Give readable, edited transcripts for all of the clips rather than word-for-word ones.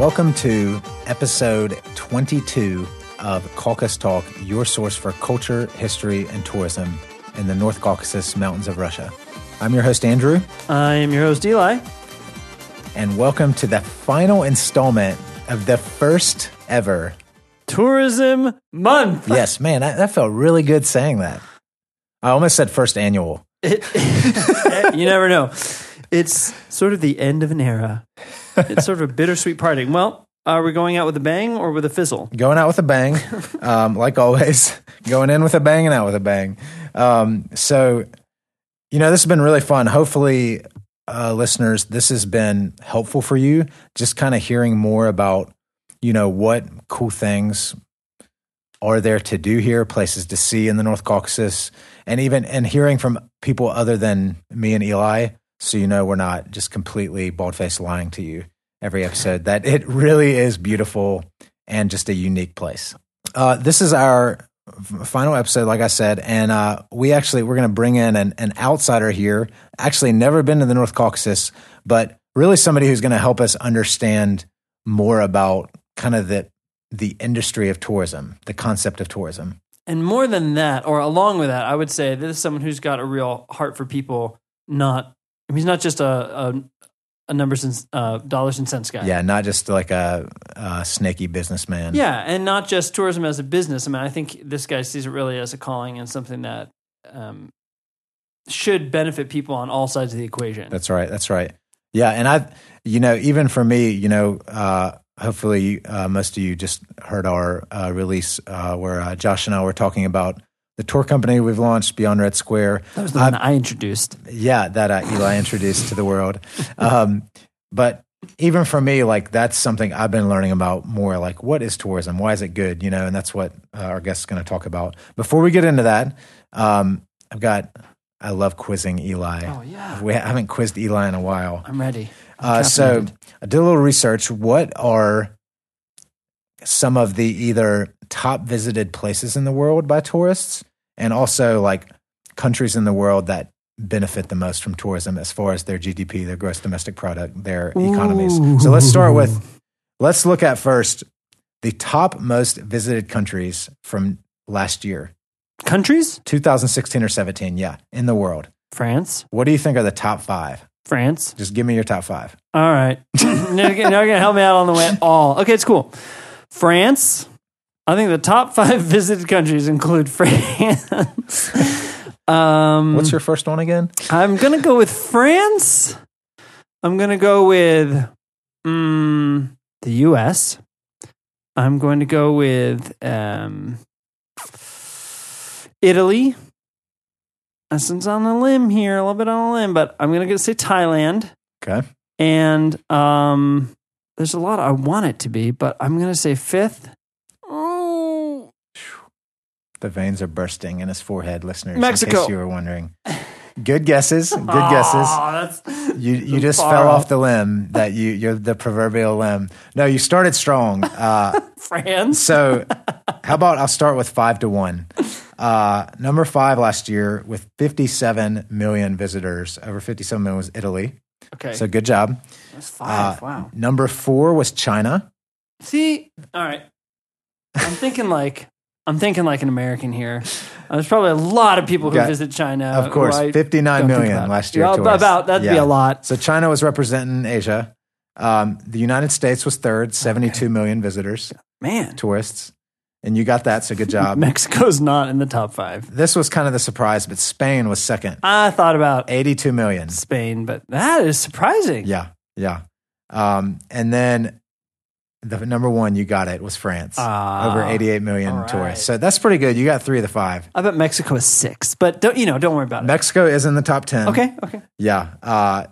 Welcome to episode 22 of Caucus Talk, your source for culture, history, and tourism in the North Caucasus Mountains of Russia. I'm your host, Andrew. I am your host, Eli. And welcome to the final installment of the first ever Tourism Month. Yes, man, that felt really good saying that. I almost said first annual. You never know. It's sort of the end of an era. It's sort of a bittersweet parting. Well, are we going out with a bang or with a fizzle? Going out with a bang, like always. Going in with a bang and out with a bang. So, you know, this has been really fun. Hopefully, listeners, this has been helpful for you. Just kind of hearing more about, you know, what cool things are there to do here, places to see in the North Caucasus, and hearing from people other than me and Eli. So, you know, we're not just completely bald-faced lying to you every episode, that it really is beautiful and just a unique place. This is our final episode, like I said, and we're going to bring in an outsider here, actually never been to the North Caucasus, but really somebody who's going to help us understand more about kind of the industry of tourism, the concept of tourism. And more than that, or along with that, I would say this is someone who's got a real heart for people, he's not just a numbers and dollars and cents guy. Yeah, not just like a snaky businessman. Yeah, and not just tourism as a business. I mean, I think this guy sees it really as a calling and something that should benefit people on all sides of the equation. That's right. Yeah, and even for me, hopefully most of you just heard our release where Josh and I were talking about the tour company we've launched, Beyond Red Square. That was the one I introduced. Yeah, that Eli introduced to the world. But even for me, like, that's something I've been learning about more, like, what is tourism? Why is it good? You know, and that's what our guest is going to talk about. Before we get into that, I love quizzing Eli. Oh, yeah. I haven't quizzed Eli in a while. I'm ready. So I did a little research. What are some of the either top visited places in the world by tourists, and also like countries in the world that benefit the most from tourism as far as their GDP, their gross domestic product, their economies. So let's look at first the top most visited countries from last year. Countries? 2016 or 17, yeah, in the world. France. What do you think are the top five? France. Just give me your top five. All right. Now you're going to help me out on the way at all. Okay, it's cool. France. I think the top five visited countries include France. What's your first one again? I'm going to go with France. I'm going to go with the U.S. I'm going to go with Italy. Since I'm on a limb here, a little bit on a limb, but I'm going to say Thailand. Okay. And there's a lot I want it to be, but I'm going to say fifth. The veins are bursting in his forehead, listeners. Mexico. In case you were wondering. Good guesses. Good guesses. You just fell off the limb that you're the proverbial limb. No, you started strong. France. So how about I'll start with 5-1. Number five last year with 57 million visitors. Over 57 million was Italy. Okay. So good job. That's five. Wow. Number four was China. See? All right. I'm thinking like an American here. There's probably a lot of people who visit China. Of course, 59 million last year. About that'd be a lot. So China was representing Asia. The United States was third, 72 million visitors. Man, tourists, and you got that. So good job. Mexico's not in the top five. This was kind of the surprise, but Spain was second. I thought about 82 million. Spain, but that is surprising. Yeah. And then. The number one, you got it, was France. Over 88 million tourists. So that's pretty good. You got 3 of the 5. I bet Mexico is 6, but don't worry about it. Mexico is in the top 10. Okay. Yeah.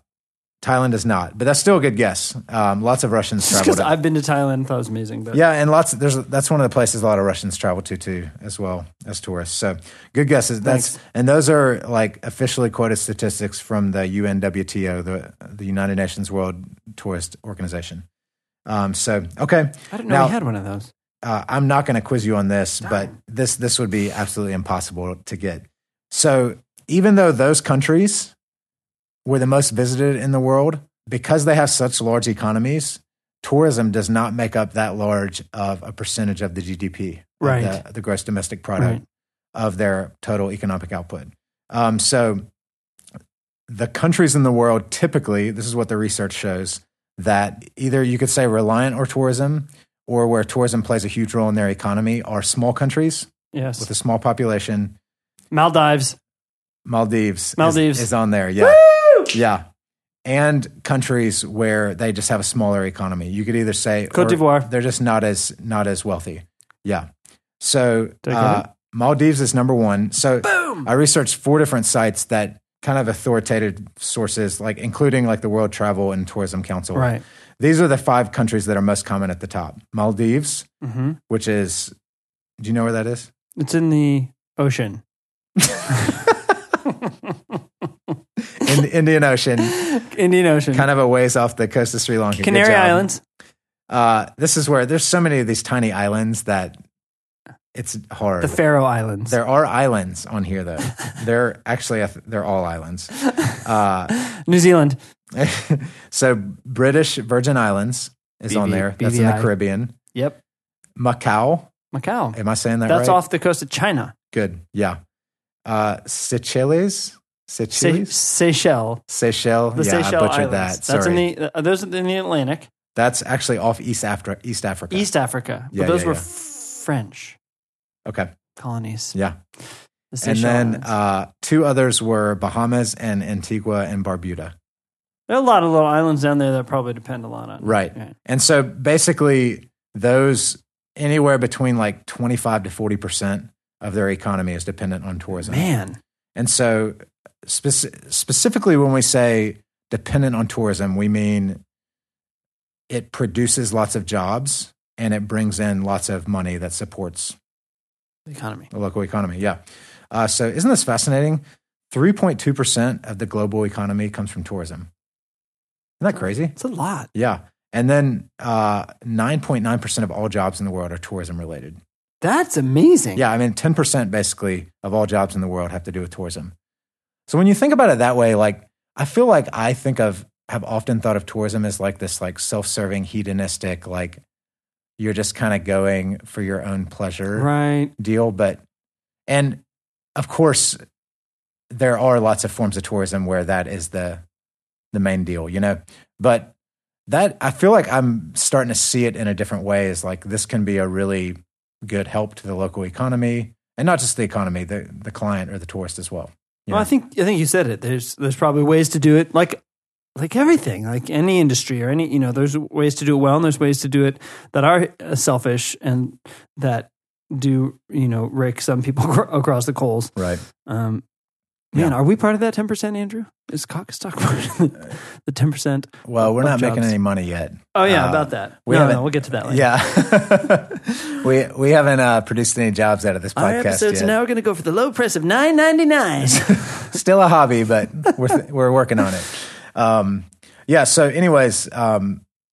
Thailand is not, but that's still a good guess. Lots of Russians travel to. I've been to Thailand, thought it was amazing. But. Yeah, and that's one of the places a lot of Russians travel to too, as well as tourists. So good guesses. And those are like officially quoted statistics from the UNWTO, the United Nations World Tourist Organization. Okay. I didn't know we had one of those. I'm not going to quiz you on this, but this would be absolutely impossible to get. So even though those countries were the most visited in the world, because they have such large economies, tourism does not make up that large of a percentage of the GDP, right, the gross domestic product, right, of their total economic output. So the countries in the world typically, this is what the research shows, that either you could say reliant on tourism or where tourism plays a huge role in their economy are small countries, yes, with a small population. Maldives is on there, yeah. Woo! Yeah. And countries where they just have a smaller economy. You could either say Côte d'Ivoire. They're just not as wealthy. Yeah. So Maldives is number one. So boom! I researched four different sites that kind of authoritative sources, like including like the World Travel and Tourism Council. Right. These are the five countries that are most common at the top. Maldives, mm-hmm, which is, do you know where that is? It's in the ocean. In the Indian Ocean. Kind of a ways off the coast of Sri Lanka. Canary Islands. This is where there's so many of these tiny islands that it's hard. The Faroe Islands. There are islands on here, though. They're actually, they're all islands. New Zealand. So British Virgin Islands is on there. That's in the Caribbean. Yep. Macau. Am I saying that right? That's off the coast of China. Good. Yeah. Seychelles. I butchered that. That's those are in the Atlantic. That's actually off East Africa. East Africa. Yeah, but those were French. Okay. Colonies. Yeah. And then two others were Bahamas and Antigua and Barbuda. There are a lot of little islands down there that probably depend a lot on. Right. And so basically those anywhere between like 25 to 40% of their economy is dependent on tourism. Man. And so specifically when we say dependent on tourism, we mean it produces lots of jobs and it brings in lots of money that supports the local economy, yeah. So isn't this fascinating? 3.2% of the global economy comes from tourism. Isn't that crazy? It's a lot. Yeah. And then 9.9% of all jobs in the world are tourism related. That's amazing. Yeah, I mean, 10% basically of all jobs in the world have to do with tourism. So when you think about it that way, like I feel like I have often thought of tourism as like this like self-serving hedonistic, like you're just kind of going for your own pleasure, right, deal. But, and of course, there are lots of forms of tourism where that is the main deal, you know, but that I feel like I'm starting to see it in a different way is like this can be a really good help to the local economy, and not just the economy, the client or the tourist as well. Well, I think you said it. There's probably ways to do it, like everything, like any industry or any, you know, there's ways to do it well, and there's ways to do it that are selfish and that do, you know, rake some people across the coals. Right. Man, are we part of that 10%, Andrew? Is Caucus Talk part of the 10%? Well, we're not making any money yet. Oh, yeah, about that. No, we'll get to that later. Yeah. we haven't produced any jobs out of this podcast yet. Our episodes now are going to go for the low price of $9.99. Still a hobby, but we're working on it. Yeah, so anyways, I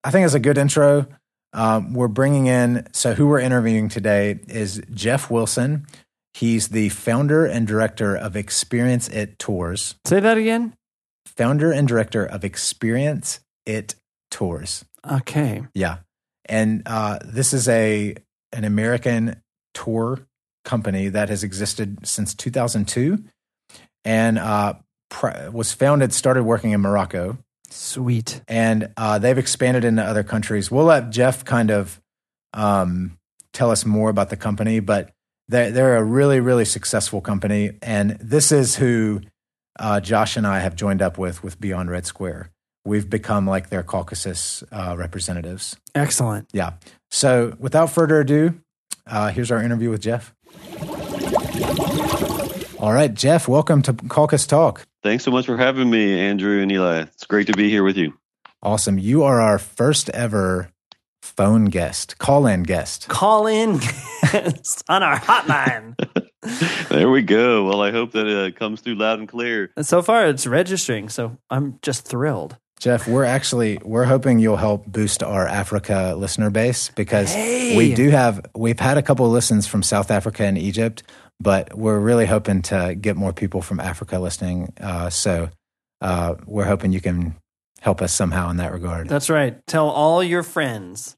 think it's a good intro. We're bringing in, so who we're interviewing today is Jeff Wilson. He's the founder and director of Experience It Tours. Say that again. Founder and director of Experience It Tours. Okay. Yeah. And this is an American tour company that has existed since 2002 and started working in Morocco. Sweet. And they've expanded into other countries. We'll let Jeff kind of tell us more about the company, but they're a really, really successful company, and this is who Josh and I have joined up with Beyond Red Square. We've become like their Caucasus representatives. Excellent. Yeah. So without further ado, here's our interview with Jeff. All right, Jeff, welcome to Caucus Talk. Thanks so much for having me, Andrew and Eli. It's great to be here with you. Awesome. You are our first ever phone guest, call-in guest on our hotline. There we go. Well, I hope that it comes through loud and clear. And so far, it's registering, so I'm just thrilled. Jeff, we're hoping you'll help boost our Africa listener base because we've had a couple of listens from South Africa and Egypt, but we're really hoping to get more people from Africa listening. So we're hoping you can help us somehow in that regard. That's right. Tell all your friends.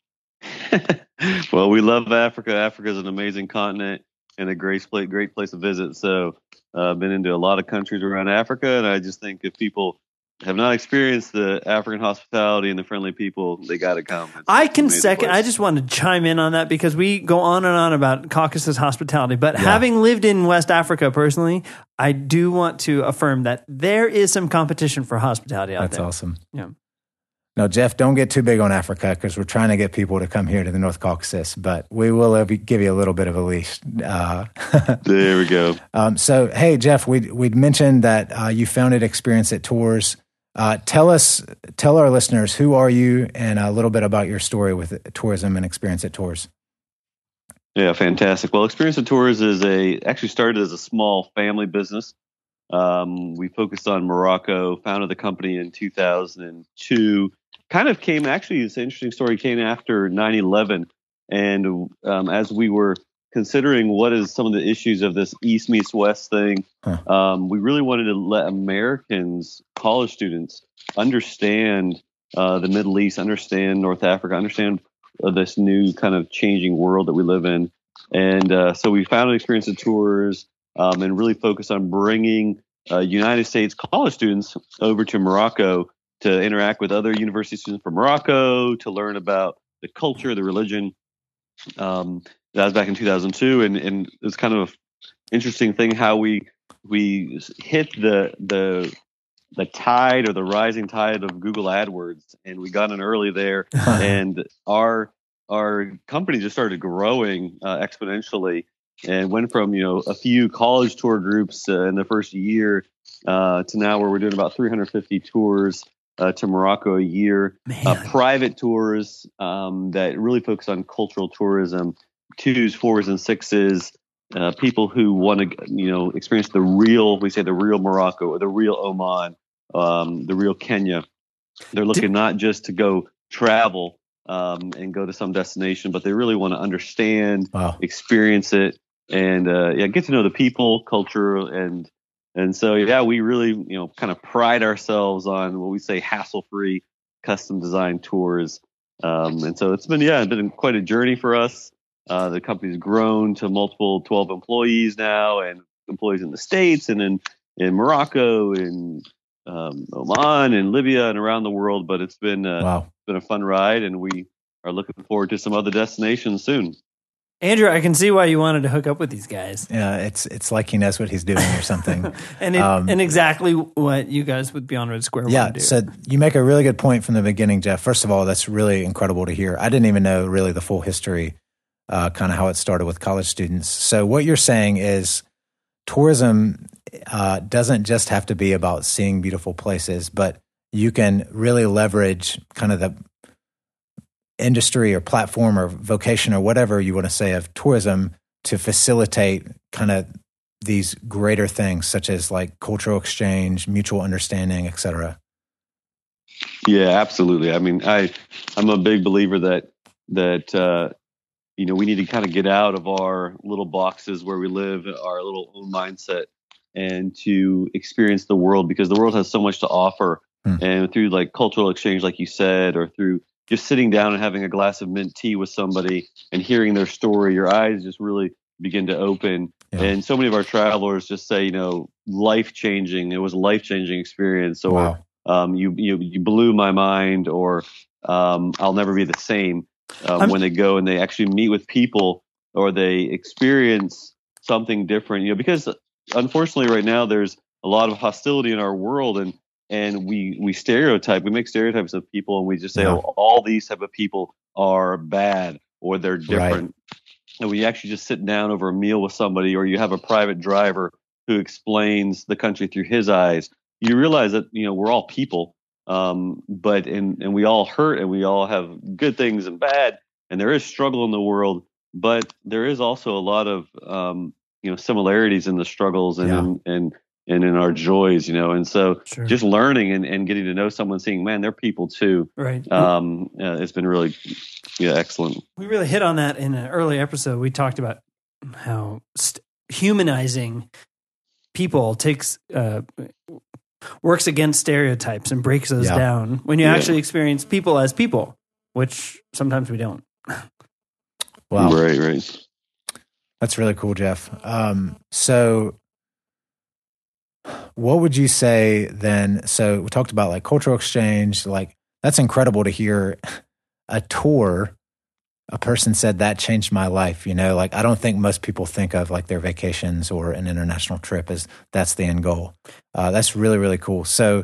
Well, we love Africa. Africa is an amazing continent and a great place to visit. So I've been into a lot of countries around Africa, and I just think if people have not experienced the African hospitality and the friendly people, they got to come. I can second. I just want to chime in on that because we go on and on about Caucasus hospitality. But having lived in West Africa personally, I do want to affirm that there is some competition for hospitality out there. That's awesome. Yeah. Now, Jeff, don't get too big on Africa because we're trying to get people to come here to the North Caucasus, but we will give you a little bit of a leash. There we go. So, hey, Jeff, we'd mentioned that you founded Experience It Tours. Tell our listeners, who are you and a little bit about your story with tourism and Experience It Tours. Yeah, fantastic. Well, Experience It Tours actually started as a small family business. We focused on Morocco, founded the company in 2002. Kind of came, actually, it's an interesting story, came after 9/11. And as we were considering what is some of the issues of this East meets West thing, we really wanted to let Americans, college students, understand the Middle East, understand North Africa, understand this new kind of changing world that we live in. And so we founded Experience It Tours and really focused on bringing United States college students over to Morocco to interact with other university students from Morocco, to learn about the culture, the religion. That was back in 2002, and it was kind of an interesting thing how we hit the tide or the rising tide of Google AdWords, and we got in early there, and our company just started growing exponentially, and went from a few college tour groups in the first year to now where we're doing about 350 tours. To Morocco a year, private tours that really focus on cultural tourism, 2s, 4s, and 6s, people who want to, experience the real Morocco or the real Oman, the real Kenya. They're looking not just to go travel and go to some destination, but they really want to understand, experience it, and get to know the people, culture, and so, we really, kind of pride ourselves on what we say hassle-free custom design tours. And so it's been quite a journey for us. The company's grown to multiple 12 employees now, and employees in the States and in Morocco and Oman and Libya and around the world. But it's been a fun ride, and we are looking forward to some other destinations soon. Andrew, I can see why you wanted to hook up with these guys. Yeah, it's like he knows what he's doing or something. And exactly what you guys with Beyond Red Square want to do. So you make a really good point from the beginning, Jeff. First of all, that's really incredible to hear. I didn't even know really the full history, kind of how it started with college students. So what you're saying is tourism doesn't just have to be about seeing beautiful places, but you can really leverage kind of the industry or platform or vocation or whatever you want to say of tourism to facilitate kind of these greater things, such as like cultural exchange, mutual understanding, et cetera. Yeah, absolutely. I mean, I'm a big believer that we need to kind of get out of our little boxes where we live, our little own mindset, and to experience the world, because the world has so much to offer. And through like cultural exchange, like you said, or through just sitting down and having a glass of mint tea with somebody and hearing their story, your eyes just really begin to open. Yeah. And so many of our travelers just say, life-changing. It was a life-changing experience. Or you blew my mind, or I'll never be the same when they go and they actually meet with people or they experience something different. Because unfortunately right now there's a lot of hostility in our world, and we stereotype, we make stereotypes of people, and we just say, all these type of people are bad or they're different. Right. And we actually just sit down over a meal with somebody, or you have a private driver who explains the country through his eyes. You realize that, we're all people, but we all hurt and we all have good things and bad, and there is struggle in the world, but there is also a lot of, similarities in the struggles and in our joys, and so just learning and getting to know someone, seeing, man, they're people too. Right. It's been really, excellent. We really hit on that in an early episode. We talked about how humanizing people takes works against stereotypes and breaks those down when you actually experience people as people, which sometimes we don't. Wow. Right, right. That's really cool, Jeff. So what would you say then? So we talked about like cultural exchange, like that's incredible to hear a tour. A person said that changed my life. You know, like I don't think most people think of like their vacations or an international trip as that's the end goal. That's really, really cool. So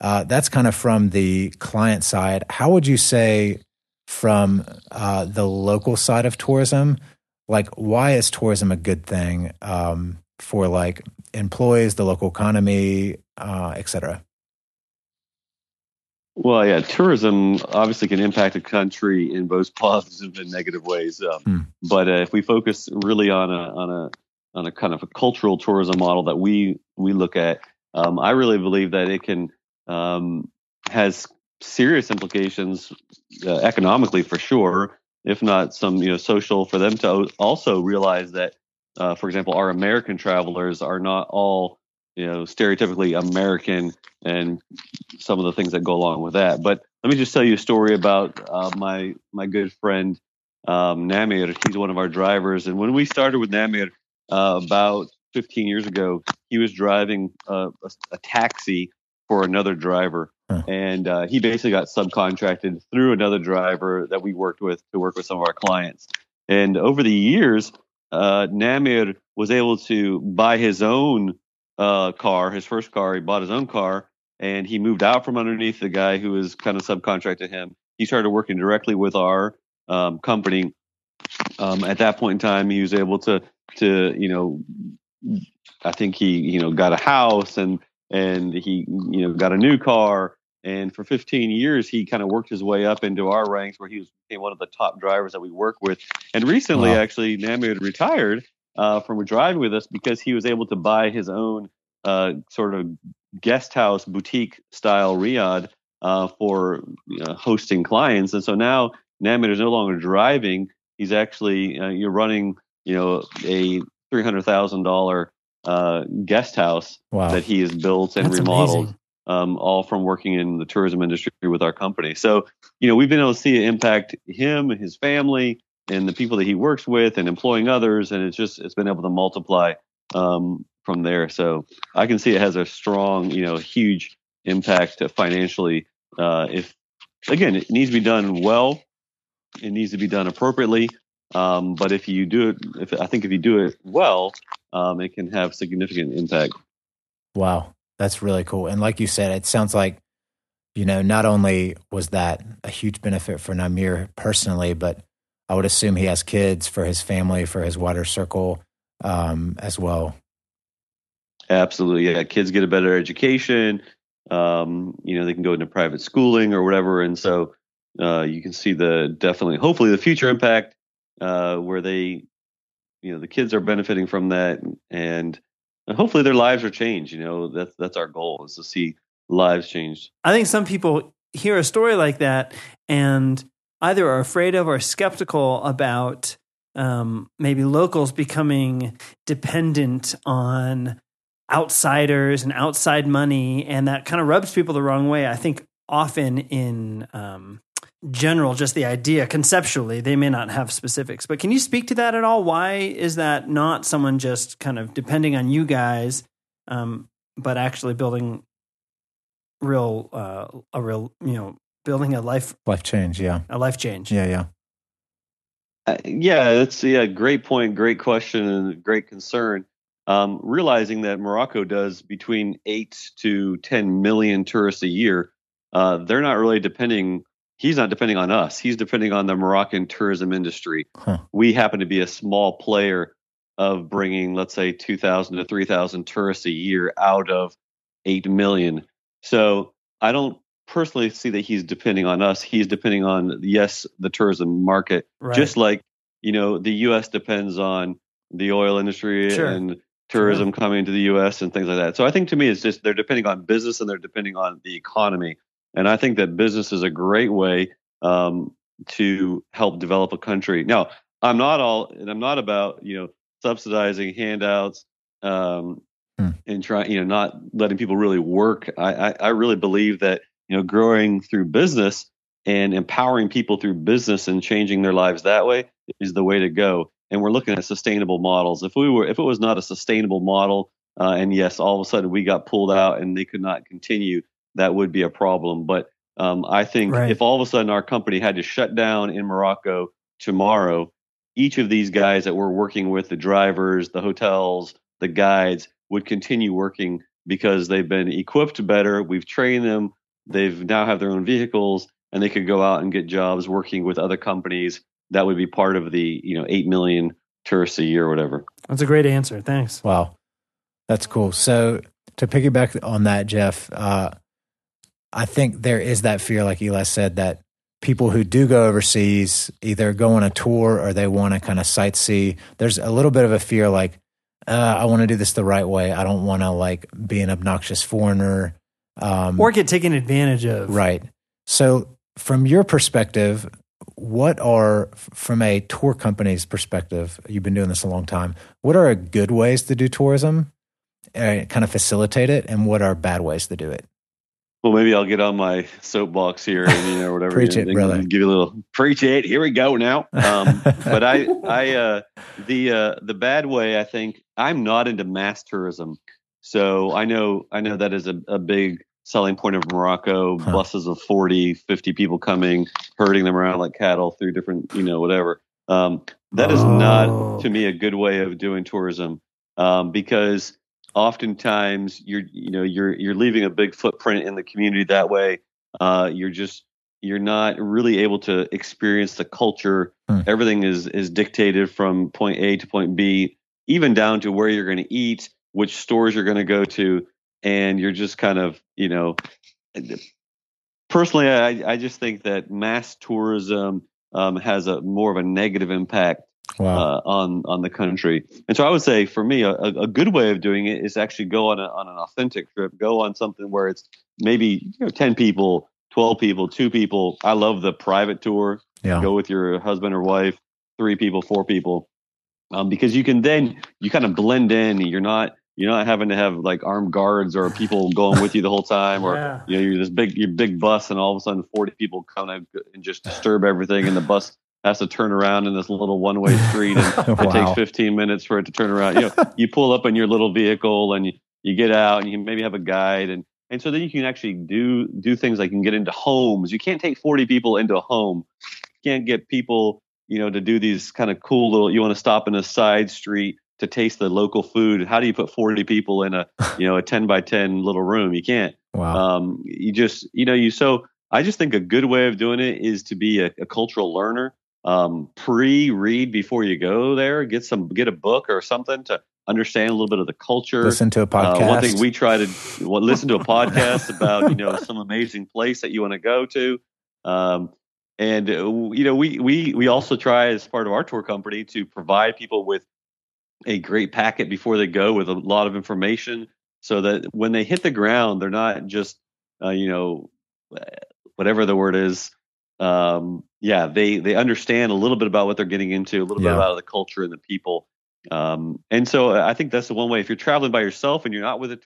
that's kind of from the client side. How would you say from the local side of tourism, like why is tourism a good thing for like employees, the local economy, et cetera? Well, yeah, tourism obviously can impact a country in both positive and negative ways. But if we focus really on a kind of a cultural tourism model that we look at, I really believe that it can has serious implications economically for sure, if not some social, for them to also realize that, for example, our American travelers are not all stereotypically American and some of the things that go along with that. But let me just tell you a story about my good friend, Namir. He's one of our drivers. And when we started with Namir about 15 years ago, he was driving a taxi for another driver. And he basically got subcontracted through another driver that we worked with to work with some of our clients. And over the years, Namir was able to buy his own car, his first car. He bought his own car and he moved out from underneath the guy who was kind of subcontracted him. He started working directly with our company. At that point in time, he was able to I think he got a house and he got a new car. And for 15 years, he kind of worked his way up into our ranks where he became one of the top drivers that we work with. And recently, actually, Namir had retired from driving with us because he was able to buy his own sort of guest house boutique style riad for hosting clients. And so now Namir is no longer driving. He's actually you're running a $300,000 guest house that he has built and remodeled, all from working in the tourism industry with our company. So we've been able to see it impact him and his family and the people that he works with and employing others. And it's been able to multiply from there. So I can see it has a strong, huge impact financially. If again, it needs to be done well, it needs to be done appropriately. But if you do it, if you do it well, it can have significant impact. Wow. That's really cool. And like you said, it sounds like, not only was that a huge benefit for Namir personally, but I would assume he has kids, for his family, for his wider circle as well. Absolutely. Yeah. Kids get a better education. They can go into private schooling or whatever. And so you can see hopefully the future impact where they, the kids are benefiting from that. And hopefully their lives are changed. That's our goal, is to see lives changed. I think some people hear a story like that and either are afraid of or skeptical about maybe locals becoming dependent on outsiders and outside money, and that kind of rubs people the wrong way. I think often in general, just the idea, conceptually, they may not have specifics, but can you speak to that at all? Why is that not someone just kind of depending on you guys, but actually building a real, building a life change, a life change, that's a great point, great question, and great concern. Realizing that Morocco does between 8 to 10 million tourists a year, they're not really depending. He's not depending on us. He's depending on the Moroccan tourism industry. We happen to be a small player of bringing, let's say, 2,000 to 3,000 tourists a year out of 8 million. So I don't personally see that he's depending on us. He's depending on, yes, the tourism market, right. Just like, the U.S. depends on the oil industry, sure, and tourism, sure, coming to the U.S. and things like that. So I think, to me, it's just they're depending on business and they're depending on the economy. And I think that business is a great way to help develop a country. Now, I'm not about, subsidizing handouts, and try, not letting people really work. I really believe that, growing through business and empowering people through business and changing their lives that way is the way to go. And we're looking at sustainable models. If it was not a sustainable model, and yes, all of a sudden we got pulled out and they could not continue, that would be a problem. But I think if all of a sudden our company had to shut down in Morocco tomorrow, each of these guys that we're working with, the drivers, the hotels, the guides, would continue working because they've been equipped better. We've trained them. They've now have their own vehicles, and they could go out and get jobs working with other companies. That would be part of the 8 million tourists a year or whatever. That's a great answer. Thanks. Wow. That's cool. So to piggyback on that, Jeff, I think there is that fear, like Eli said, that people who do go overseas either go on a tour or they want to kind of sightsee. There's a little bit of a fear like, I want to do this the right way. I don't want to be an obnoxious foreigner. Or get taken advantage of. Right. So from your perspective, from a tour company's perspective, you've been doing this a long time, what are good ways to do tourism and kind of facilitate it? And what are bad ways to do it? Well, maybe I'll get on my soapbox here and, whatever. Preach it, brother. Give you a little, preach it. Here we go now. But the bad way, I think, I'm not into mass tourism. So I know that is a big selling point of Morocco, buses of 40, 50 people coming, herding them around like cattle through different, whatever. That is not, to me, a good way of doing tourism, because oftentimes you're leaving a big footprint in the community that way. You're not really able to experience the culture. Everything is dictated from point A to point B, even down to where you're going to eat, which stores you're going to go to. And you're just kind of, personally, I just think that mass tourism has a more of a negative impact on the country. And so I would say for me, a good way of doing it is actually go on an authentic trip, go on something where it's maybe 10 people, 12 people, 2 people. I love the private tour. Yeah. Go with your husband or wife, 3 people, 4 people, because you kind of blend in. You're not having to have armed guards or people going with you the whole time, or you're this big bus, and all of a sudden 40 people come and just disturb everything, and the bus has to turn around in this little one-way street, and it takes 15 minutes for it to turn around. You pull up in your little vehicle, and you get out, and you maybe have a guide, and so then you can actually do things like you can get into homes. You can't take 40 people into a home. You can't get people to do these kind of cool little. You want to stop in a side street to taste the local food. How do you put 40 people in a 10-by-10 little room? You can't. Wow. So I just think a good way of doing it is to be a cultural learner. Pre-read before you go there. Get a book or something to understand a little bit of the culture. Listen to a podcast. One thing we try to listen to a podcast about some amazing place that you want to go to. We also try as part of our tour company to provide people with a great packet before they go with a lot of information, so that when they hit the ground, they're not just, whatever the word is. They understand a little bit about what they're getting into, a little bit about the culture and the people. And so I think that's the one way. If you're traveling by yourself and you're not with a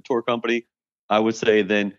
tour company, I would say then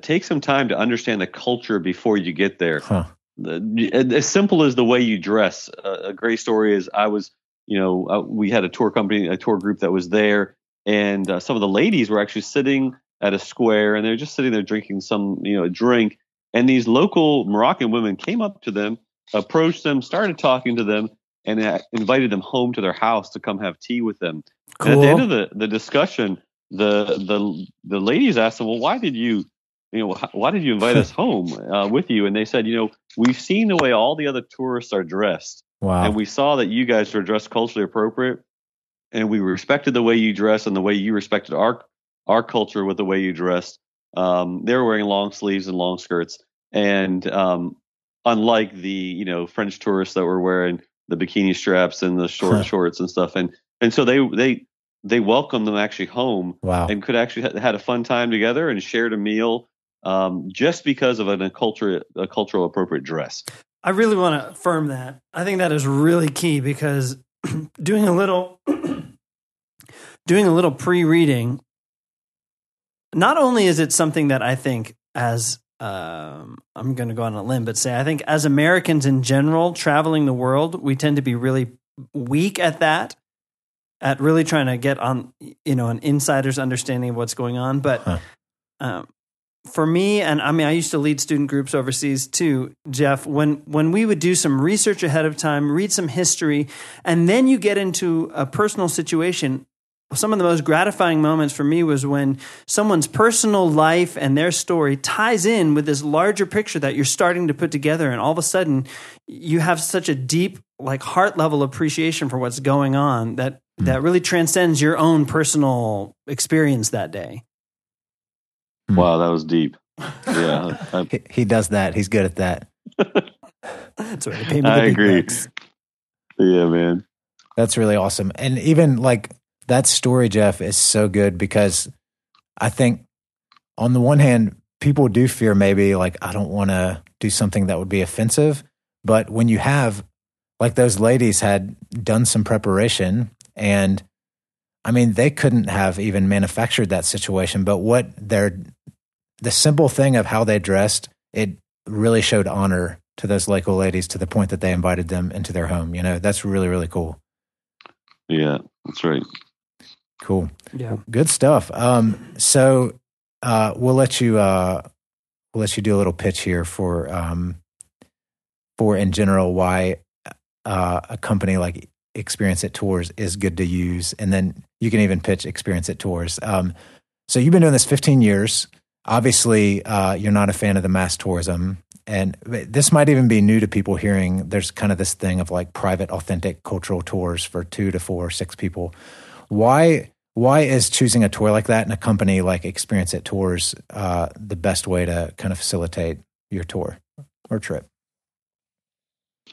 take some time to understand the culture before you get there. As simple as the way you dress. A great story is I was, we had a tour group that was there, and some of the ladies were actually sitting at a square, and they're just sitting there drinking some, drink. And these local Moroccan women came up to them, approached them, started talking to them, and invited them home to their house to come have tea with them. Cool. And at the end of the discussion, the ladies asked them, "Well, why did you invite us home with you?" And they said, "We've seen the way all the other tourists are dressed." Wow. And we saw that you guys were dressed culturally appropriate, and we respected the way you dress and the way you respected our culture with the way you dressed. They were wearing long sleeves and long skirts, and unlike the French tourists that were wearing the bikini straps and the short shorts and stuff, and so they welcomed them actually home. Wow. And could actually had a fun time together and shared a meal just because of a cultural appropriate dress. I really want to affirm that. I think that is really key, because doing a little doing a little pre-reading, not only is it something that I think as, I'm going to go on a limb, but say, I think as Americans in general, traveling the world, we tend to be really weak at that, at really trying to get on, you know, an insider's understanding of what's going on. But for me, and I mean, I used to lead student groups overseas too, Jeff, when we would do some research ahead of time, read some history, and then you get into a personal situation. Some of the most gratifying moments for me was when someone's personal life and their story ties in with this larger picture that you're starting to put together. And all of a sudden you have such a deep, like, heart level appreciation for what's going on that, that really transcends your own personal experience that day. Wow. That was deep. Yeah. He does that. He's good at that. That's right. Pay me the I agree. Bucks. Yeah, man. That's really awesome. And even like, that story, Jeff, is so good because I think on the one hand, people do fear maybe like, I don't want to do something that would be offensive. But when you have, like those ladies had done some preparation and I mean, they couldn't have even manufactured that situation, but what the simple thing of how they dressed, it really showed honor to those local ladies to the point that they invited them into their home. You know, that's really, really cool. Yeah, that's right. Cool. Yeah. Good stuff. So we'll let you do a little pitch here for in general why a company like Experience It Tours is good to use, and then you can even pitch Experience It Tours. So you've been doing this 15 years. Obviously, you're not a fan of the mass tourism, and this might even be new to people hearing. There's kind of this thing of like private, authentic cultural tours for 2 to 4 or 6 people. Why is choosing a tour like that in a company like Experience It Tours the best way to kind of facilitate your tour or trip?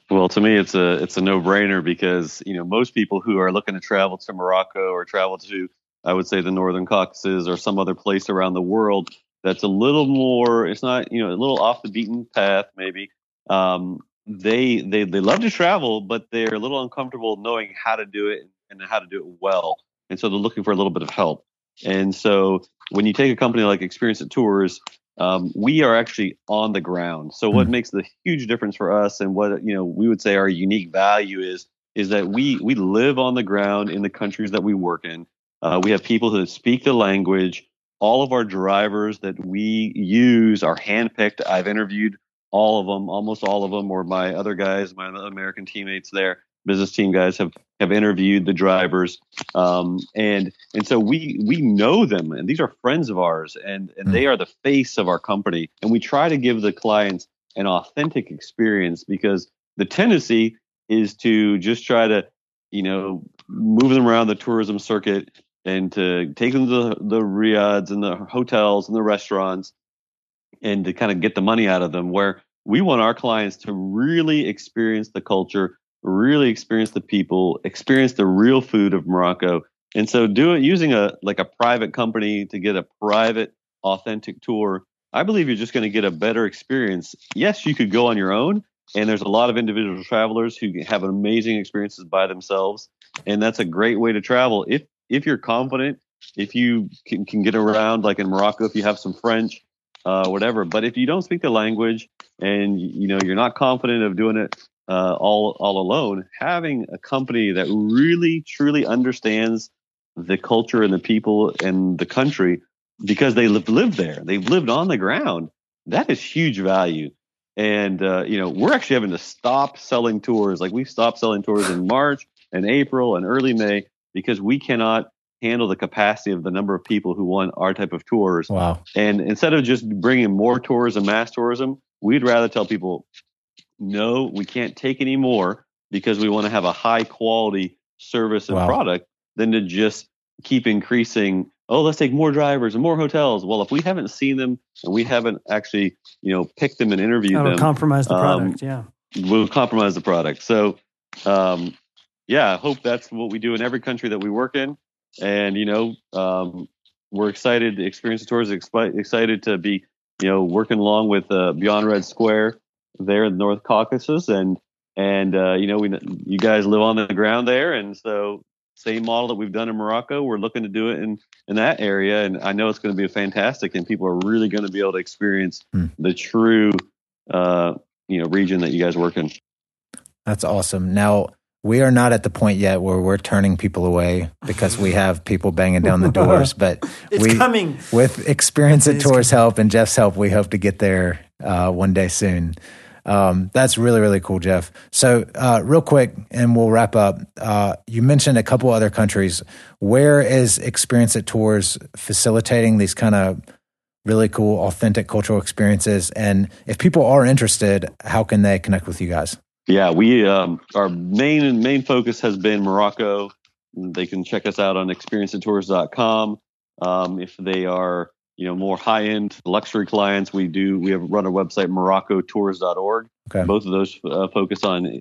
Well, to me, it's a no-brainer because, you know, most people who are looking to travel to Morocco or travel to, I would say, the Northern Caucasus or some other place around the world that's a little more, it's not, you know, a little off the beaten path maybe. They love to travel, but they're a little uncomfortable knowing how to do it and how to do it well. And so they're looking for a little bit of help. And so when you take a company like Experience It Tours, we are actually on the ground. So what makes the huge difference for us and what, you know, we would say our unique value is that we live on the ground in the countries that we work in. We have people who speak the language. All of our drivers that we use are handpicked. I've interviewed all of them, almost all of them, or my other guys, my American teammates there. Business team guys have interviewed the drivers, and so we know them, and these are friends of ours, and they are the face of our company, and we try to give the clients an authentic experience because the tendency is to just try to, you know, move them around the tourism circuit and to take them to the riads and the hotels and the restaurants, and to kind of get the money out of them. Where we want our clients to really experience the culture, really experience the people, experience the real food of Morocco. And so do it using a private company to get a private, authentic tour. I believe you're just going to get a better experience. Yes, you could go on your own. And there's a lot of individual travelers who have amazing experiences by themselves. And that's a great way to travel. If you're confident, if you can get around, like in Morocco, if you have some French, whatever. But if you don't speak the language and, you know, you're not confident of doing it, all alone, having a company that really, truly understands the culture and the people and the country because they lived there. They've lived on the ground. That is huge value. And, you know, we're actually having to stop selling tours. Like we stopped selling tours in March and April and early May because we cannot handle the capacity of the number of people who want our type of tours. Wow. And instead of just bringing more tourism, mass tourism, we'd rather tell people, no, we can't take any more because we want to have a high quality service and product than to just keep increasing. Oh, let's take more drivers and more hotels. Well, if we haven't seen them and we haven't actually, you know, picked them and interviewed them, compromise the product. We'll compromise the product. So, I hope that's what we do in every country that we work in. And, you know, we're excited. Experience Tours is excited to be, you know, working along with Beyond Red Square there in the North Caucasus, and you know, you guys live on the ground there, and so same model that we've done in Morocco. We're looking to do it in that area. And I know it's going to be fantastic, and people are really going to be able to experience the true, region that you guys work in. That's awesome. Now, we are not at the point yet where we're turning people away because we have people banging down the doors, but it's coming. With Experience It Tours' help and Jeff's help, we hope to get there one day soon. That's really, really cool, Jeff. So real quick, and we'll wrap up. You mentioned a couple other countries. Where is Experience It Tours facilitating these kind of really cool, authentic cultural experiences? And if people are interested, how can they connect with you guys? Yeah, we our main focus has been Morocco. They can check us out on experienceitours.com. If they are, more high-end luxury clients, we run a website, moroccotours.org. Okay. Both of those focus on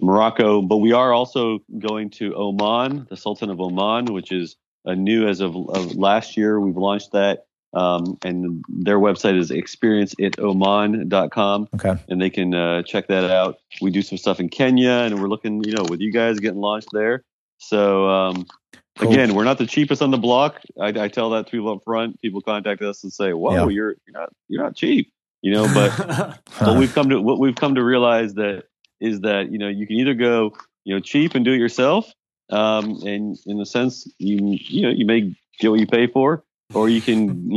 Morocco, but we are also going to Oman, the Sultan of Oman, which is new as of last year. We've launched that. And their website is experienceitoman.com. Okay. And they can check that out. We do some stuff in Kenya, and we're looking, with you guys getting launched there. So cool. Again, we're not the cheapest on the block. I tell that to people up front. People contact us and say, "Whoa, you're not cheap," But what we've come to realize that is that you can either go cheap and do it yourself, and in a sense you may get what you pay for. Or you can,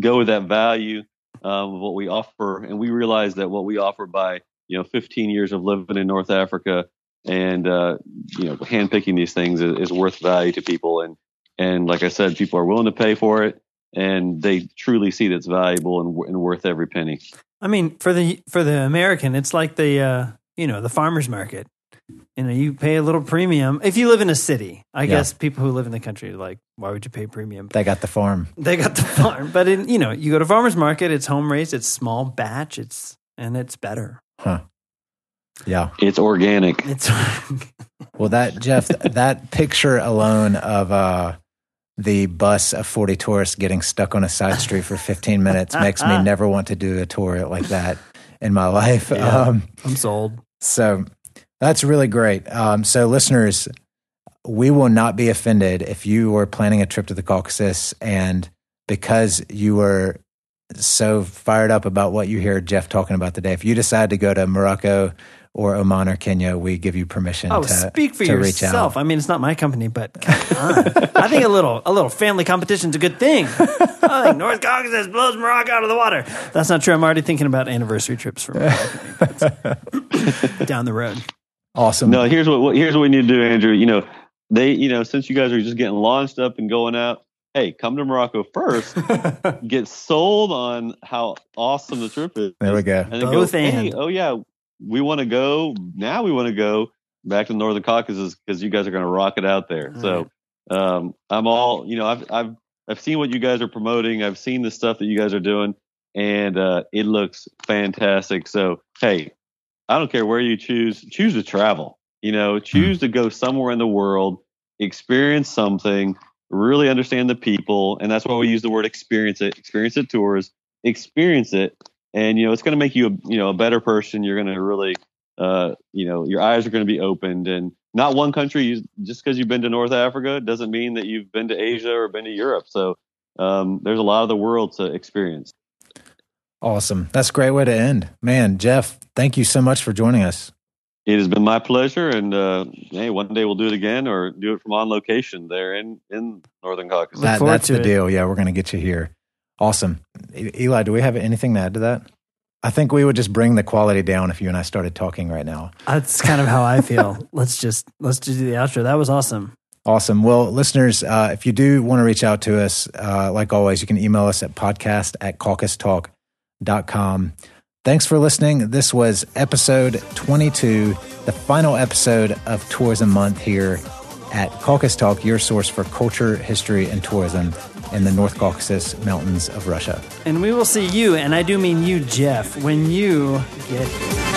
go with that value of what we offer. And we realize that what we offer by, 15 years of living in North Africa and, handpicking these things is worth value to people. And like I said, people are willing to pay for it, and they truly see that it's valuable and worth every penny. I mean, for the American, it's like the, the farmer's market. You pay a little premium if you live in a city. I guess people who live in the country are like, why would you pay premium? They got the farm. But you go to farmers market, it's home raised, it's small batch, and it's better. Huh? Yeah, it's organic. Well, that Jeff, that picture alone of the bus of 40 tourists getting stuck on a side street for 15 minutes makes me never want to do a tour like that in my life. Yeah, I'm sold. So. That's really great. So listeners, we will not be offended if you were planning a trip to the Caucasus and because you were so fired up about what you hear Jeff talking about today, if you decide to go to Morocco or Oman or Kenya, we give you permission to reach out. Speak for yourself. I mean, it's not my company, but come on. I think a little family competition is a good thing. I think North Caucasus blows Morocco out of the water. That's not true. I'm already thinking about anniversary trips for Morocco down the road. Awesome. No, here's what we need to do, Andrew. Since you guys are just getting launched up and going out, hey, come to Morocco first. Get sold on how awesome the trip is. There we go. And then both go, hey, oh yeah, we want to go. Now we want to go back to the Northern Caucasus because you guys are going to rock it out there. All so right. I'm all, I've seen what you guys are promoting. I've seen the stuff that you guys are doing, and it looks fantastic. So hey. I don't care where you choose to travel, choose to go somewhere in the world, experience something, really understand the people. And that's why we use the word experience it tours, experience it. And, it's going to make you, a better person. You're going to really, your eyes are going to be opened, and not one country. Just because you've been to North Africa doesn't mean that you've been to Asia or been to Europe. So there's a lot of the world to experience. Awesome. That's a great way to end. Man, Jeff, thank you so much for joining us. It has been my pleasure. And hey, one day we'll do it again or do it from on location there in Northern Caucasus. That's the deal. Yeah, we're going to get you here. Awesome. Eli, do we have anything to add to that? I think we would just bring the quality down if you and I started talking right now. That's kind of how I feel. Let's just do the outro. That was awesome. Awesome. Well, listeners, if you do want to reach out to us, like always, you can email us at podcast@caucustalk.com. Thanks for listening. This was episode 22, the final episode of Tourism Month here at Caucus Talk, your source for culture, history, and tourism in the North Caucasus Mountains of Russia. And we will see you, and I do mean you, Jeff, when you get here.